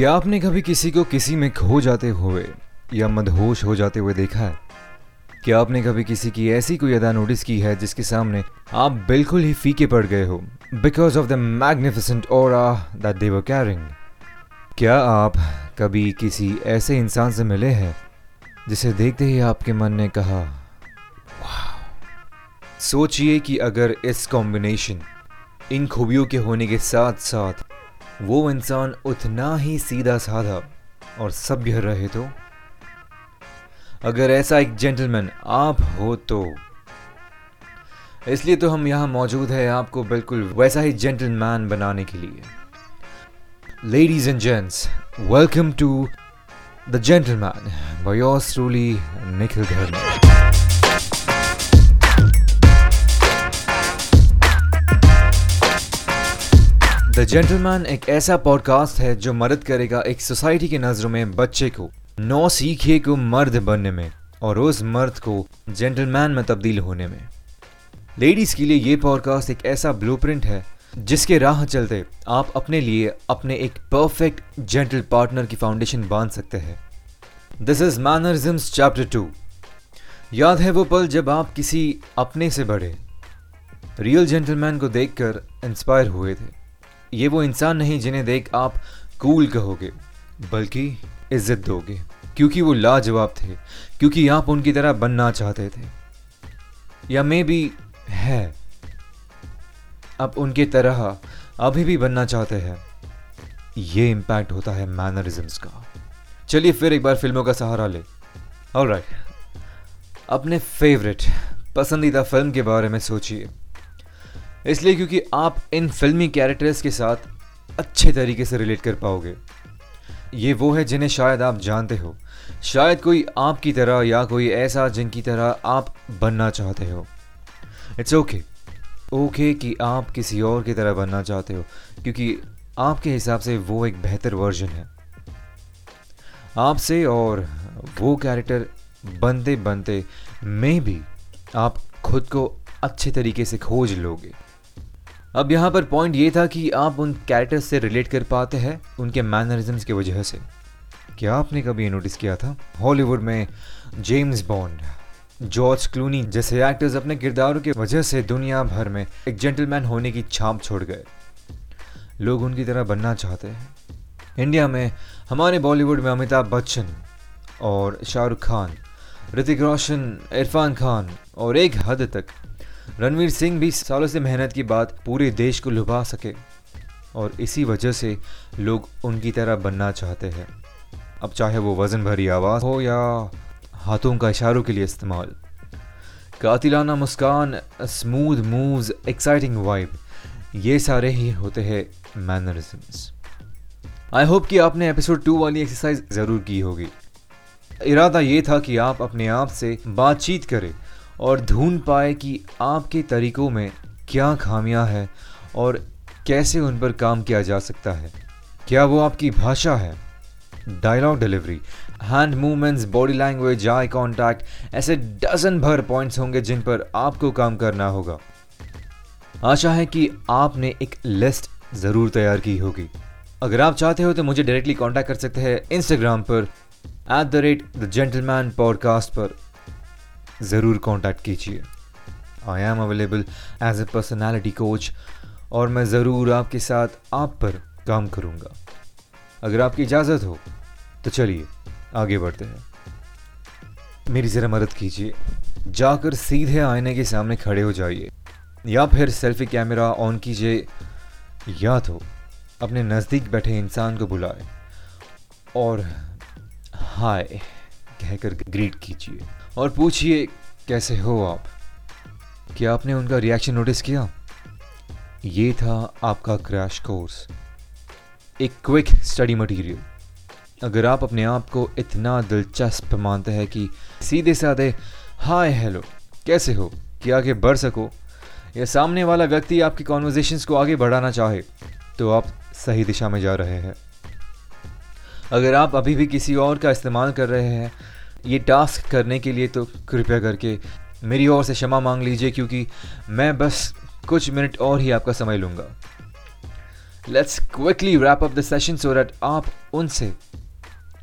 क्या आपने कभी किसी को किसी में खो जाते हुए या मदहोश हो जाते हुए देखा है? क्या आपने कभी किसी की ऐसी कोई अदा नोटिस की है जिसके सामने आप बिल्कुल ही फीके पड़ गए हो because of the magnificent aura that they were carrying? क्या आप कभी किसी ऐसे इंसान से मिले हैं जिसे देखते ही आपके मन ने कहा वाह? सोचिए कि अगर इस कॉम्बिनेशन, इन खूबियों के होने के साथ साथ वो इंसान उतना ही सीधा साधा और सभ्य रहे तो? अगर ऐसा एक जेंटलमैन आप हो तो? इसलिए तो हम यहाँ मौजूद है आपको बिल्कुल वैसा ही जेंटलमैन बनाने के लिए। Ladies and gents, welcome to the gentleman by yours truly Nikhil Dharne. The gentleman एक ऐसा पॉडकास्ट है जो मदद करेगा एक सोसाइटी की नजरों में बच्चे को, नौ सीखे को मर्द बनने में और उस मर्द को जेंटलमैन में तब्दील होने में। लेडीज के लिए ये पॉडकास्ट एक ऐसा ब्लूप्रिंट है जिसके राह चलते आप अपने लिए अपने एक परफेक्ट जेंटल पार्टनर की फाउंडेशन बांध सकते हैं। This is mannerisms chapter 2। याद है वो पल जब आप किसी अपने से बड़े रियल जेंटलमैन को देखकर इंस्पायर हुए थे। ये वो इंसान नहीं जिन्हें देख आप कूल कहोगे बल्कि इज्जत दोगे, क्योंकि वो लाजवाब थे, क्योंकि आप उनकी तरह बनना चाहते थे या मे बी है आप उनकी तरह अभी भी बनना चाहते हैं। ये इम्पैक्ट होता है मैनरिज्म्स का। चलिए फिर एक बार फिल्मों का सहारा ले। ऑलराइट, अपने फेवरेट पसंदीदा फिल्म के बारे में सोचिए, इसलिए क्योंकि आप इन फिल्मी कैरेक्टर्स के साथ अच्छे तरीके से रिलेट कर पाओगे। ये वो है जिन्हें शायद आप जानते हो, शायद कोई आपकी तरह या कोई ऐसा जिनकी तरह आप बनना चाहते हो। इट्स ओके कि आप किसी और की तरह बनना चाहते हो, क्योंकि आपके हिसाब से वो एक बेहतर वर्जन है आपसे, और वो कैरेक्टर बनते बनते मे भी आप खुद को अच्छे तरीके से खोज लोगे। अब यहाँ पर पॉइंट ये था कि आप उन कैरेक्टर्स से रिलेट कर पाते हैं उनके मैनरिज्म्स की वजह से। क्या आपने कभी ये नोटिस किया था हॉलीवुड में जेम्स बॉन्ड, जॉर्ज क्लूनी जैसे एक्टर्स अपने किरदारों की वजह से दुनिया भर में एक जेंटलमैन होने की छाप छोड़ गए? लोग उनकी तरह बनना चाहते हैं। इंडिया में हमारे बॉलीवुड में अमिताभ बच्चन और शाहरुख खान, ऋतिक रोशन, इरफान खान और एक हद तक रणवीर सिंह भी सालों से मेहनत की बात पूरे देश को लुभा सके, और इसी वजह से लोग उनकी तरह बनना चाहते हैं। अब चाहे वो वजन भरी आवाज़ हो या हाथों का इशारों के लिए इस्तेमाल, कातिलाना मुस्कान, स्मूथ मूव्स, एक्साइटिंग वाइब, ये सारे ही होते हैं मैनरिज्म्स। आई होप कि आपने एपिसोड 2 वाली एक्सरसाइज ज़रूर की होगी। इरादा ये था कि आप अपने आप से बातचीत करें और ढूंढ पाए कि आपके तरीकों में क्या खामियां हैं और कैसे उन पर काम किया जा सकता है। क्या वो आपकी भाषा है, dialogue delivery, hand movements, body language, eye contact, ऐसे डजन भर पॉइंट्स होंगे जिन पर आपको काम करना होगा। आशा है कि आपने एक लिस्ट ज़रूर तैयार की होगी। अगर आप चाहते हो तो मुझे डायरेक्टली कांटेक्ट कर सकते हैं इंस्टाग्राम पर @TheGentlemanPodcast पर ज़रूर कांटेक्ट कीजिए। I am available as a personality coach और मैं ज़रूर आपके साथ आप पर काम करूँगा। अगर आपकी इजाज़त हो तो चलिए आगे बढ़ते हैं। मेरी ज़रा मदद कीजिए, जाकर सीधे आईने के सामने खड़े हो जाइए या फिर सेल्फी कैमरा ऑन कीजिए, या तो अपने नज़दीक बैठे इंसान को बुलाए और हाय कहकर ग्रीट कीजिए और पूछिए कैसे हो आप। क्या आपने उनका रिएक्शन नोटिस किया? ये था आपका क्रैश कोर्स, एक क्विक स्टडी मटेरियल। अगर आप अपने आप को इतना दिलचस्प मानते हैं कि सीधे साधे हाय हेलो कैसे हो कि आगे बढ़ सको, या सामने वाला व्यक्ति आपकी कॉन्वर्जेशंस को आगे बढ़ाना चाहे, तो आप सही दिशा में जा रहे हैं। अगर आप अभी भी किसी और का इस्तेमाल कर रहे हैं ये टास्क करने के लिए, तो कृपया करके मेरी ओर से क्षमा मांग लीजिए, क्योंकि मैं बस कुछ मिनट और ही आपका समय लूँगा। let's quickly wrap up the session so that आप उनसे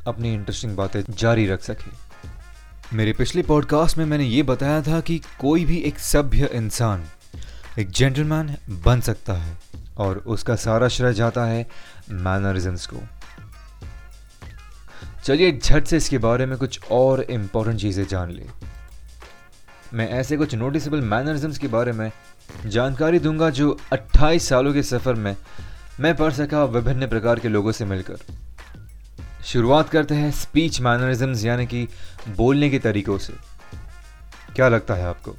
अपनी इंटरेस्टिंग बातें जारी रख सकें। मेरे पिछले पॉडकास्ट में मैंने ये बताया था कि कोई भी एक सभ्य इंसान एक जेंटलमैन बन सकता है और उसका सारा श्रेय जाता है मैनरिज्म्स को। चलिए झट से इसके बारे में कुछ और इम्पोर्टेंट चीज़ें जान लें। मैं ऐसे कुछ नोटिसेबल मैनरिज्म्स के बारे में जानकारी दूंगा जो 28 सालों के सफ़र में मैं पढ़ सका विभिन्न प्रकार के लोगों से मिलकर। शुरुआत करते हैं स्पीच मैनरिज्म्स यानी कि बोलने के तरीक़ों से। क्या लगता है आपको,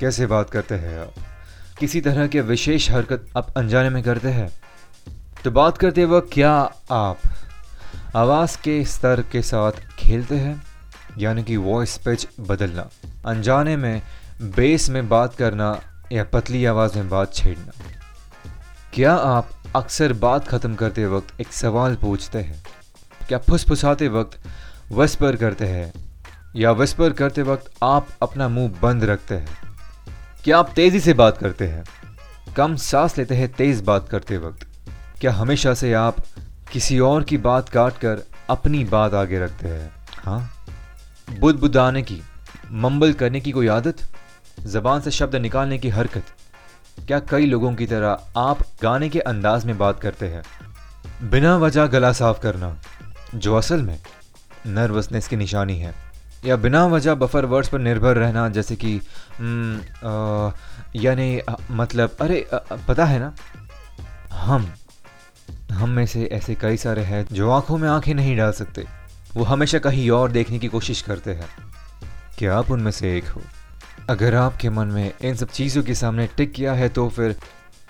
कैसे बात करते हैं आप? किसी तरह के विशेष हरकत आप अनजाने में करते हैं? तो बात करते वक्त क्या आप आवाज़ के स्तर के साथ खेलते हैं, यानी कि वॉइस पिच बदलना, अनजाने में बेस में बात करना या पतली आवाज़ में बात छेड़ना? क्या आप अक्सर बात ख़त्म करते वक्त एक सवाल पूछते हैं? क्या फुसफुसाते वक्त विस्पर करते हैं या विस्पर करते वक्त आप अपना मुंह बंद रखते हैं? क्या आप तेज़ी से बात करते हैं, कम सांस लेते हैं तेज़ बात करते वक्त? क्या हमेशा से आप किसी और की बात काट कर अपनी बात आगे रखते हैं? हाँ, बुदबुदाने की, मम्बल करने की कोई आदत, ज़बान से शब्द निकालने की हरकत? क्या कई लोगों की तरह आप गाने के अंदाज में बात करते हैं? बिना वजह गला साफ करना, जो असल में नर्वसनेस की निशानी है, या बिना वजह बफर वर्ड्स पर निर्भर रहना, जैसे कि यानी मतलब अरे पता है ना। हम में से ऐसे कई सारे हैं जो आंखों में आंखें नहीं डाल सकते, वो हमेशा कहीं और देखने की कोशिश करते हैं। क्या आप उनमें से एक हो? अगर आपके मन में इन सब चीज़ों के सामने टिक किया है तो फिर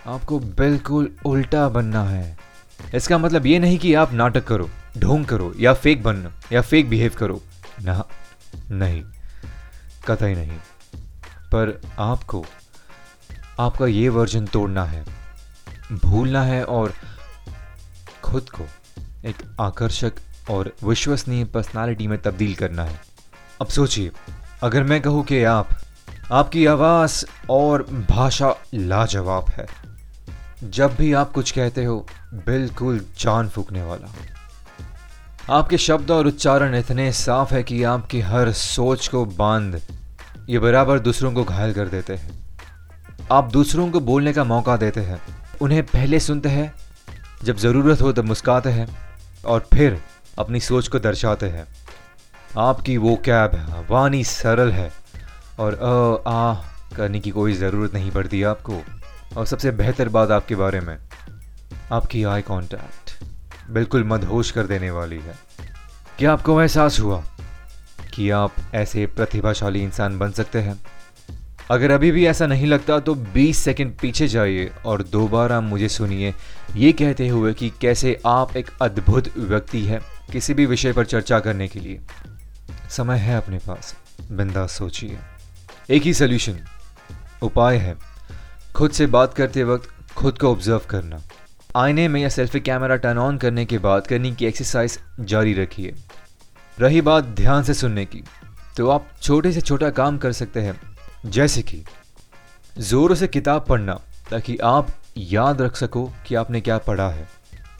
आपको बिल्कुल उल्टा बनना है। इसका मतलब ये नहीं कि आप नाटक करो, ढोंग करो या फेक बनना या फेक बिहेव करो, ना, नहीं, कतई नहीं। पर आपको आपका ये वर्जन तोड़ना है, भूलना है और खुद को एक आकर्षक और विश्वसनीय पर्सनालिटी में तब्दील करना है। अब सोचिए, अगर मैं कहूँ कि आपकी आवाज़ और भाषा लाजवाब है, जब भी आप कुछ कहते हो बिल्कुल जान फूंकने वाला, आपके शब्द और उच्चारण इतने साफ है कि आपकी हर सोच को बांध ये बराबर दूसरों को घायल कर देते हैं। आप दूसरों को बोलने का मौका देते हैं, उन्हें पहले सुनते हैं, जब ज़रूरत हो तब मुस्कुराते हैं और फिर अपनी सोच को दर्शाते हैं। आपकी वोकैब, वाणी सरल है और आ करने की कोई ज़रूरत नहीं पड़ती आपको। और सबसे बेहतर बात आपके बारे में, आपकी आई कॉन्टैक्ट बिल्कुल मदहोश कर देने वाली है। क्या आपको एहसास हुआ कि आप ऐसे प्रतिभाशाली इंसान बन सकते हैं? अगर अभी भी ऐसा नहीं लगता तो 20 सेकंड पीछे जाइए और दोबारा मुझे सुनिए ये कहते हुए कि कैसे आप एक अद्भुत व्यक्ति हैं किसी भी विषय पर चर्चा करने के लिए। समय है अपने पास, बिंदास सोचिए। एक ही सल्यूशन, उपाय है, खुद से बात करते वक्त खुद को ऑब्जर्व करना। आईने में या सेल्फी कैमरा टर्न ऑन करने के बाद करने की एक्सरसाइज जारी रखिए। रही बात ध्यान से सुनने की, तो आप छोटे से छोटा काम कर सकते हैं, जैसे कि ज़ोरों से किताब पढ़ना ताकि आप याद रख सको कि आपने क्या पढ़ा है।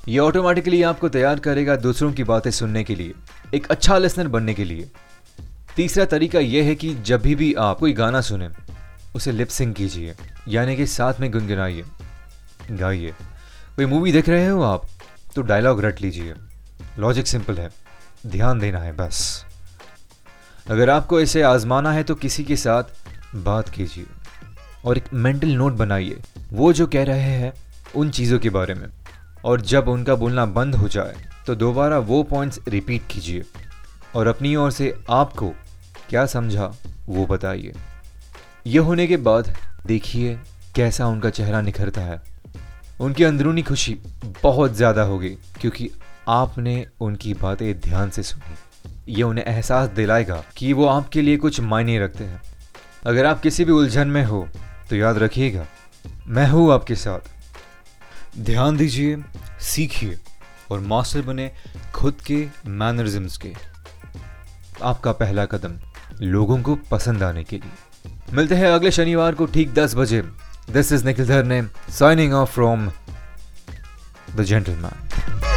ये ऑटोमेटिकली आपको तैयार करेगा दूसरों की बातें सुनने के लिए, एक अच्छा लिसनर बनने के लिए। तीसरा तरीका यह है कि जब भी आप कोई गाना सुने उसे लिप सिंक कीजिए, यानी कि साथ में गुनगुनाइए, गाइए। कोई मूवी देख रहे हो आप तो डायलॉग रट लीजिए। लॉजिक सिंपल है, ध्यान देना है बस। अगर आपको इसे आजमाना है तो किसी के साथ बात कीजिए और एक मेंटल नोट बनाइए वो जो कह रहे हैं उन चीज़ों के बारे में, और जब उनका बोलना बंद हो जाए तो दोबारा वो पॉइंट्स रिपीट कीजिए और अपनी ओर से आपको क्या समझा वो बताइए। यह होने के बाद देखिए कैसा उनका चेहरा निखरता है। उनकी अंदरूनी खुशी बहुत ज़्यादा होगी क्योंकि आपने उनकी बातें ध्यान से सुनी। ये उन्हें एहसास दिलाएगा कि वो आपके लिए कुछ मायने रखते हैं। अगर आप किसी भी उलझन में हो तो याद रखिएगा, मैं हूँ आपके साथ। ध्यान दीजिए, सीखिए और मास्टर बने खुद के मैनरिज्म्स के। आपका पहला कदम, लोगों को पसंद आने के लिए। मिलते हैं अगले शनिवार को ठीक 10 बजे। This is Nikhil Dharne signing off from The Gentleman.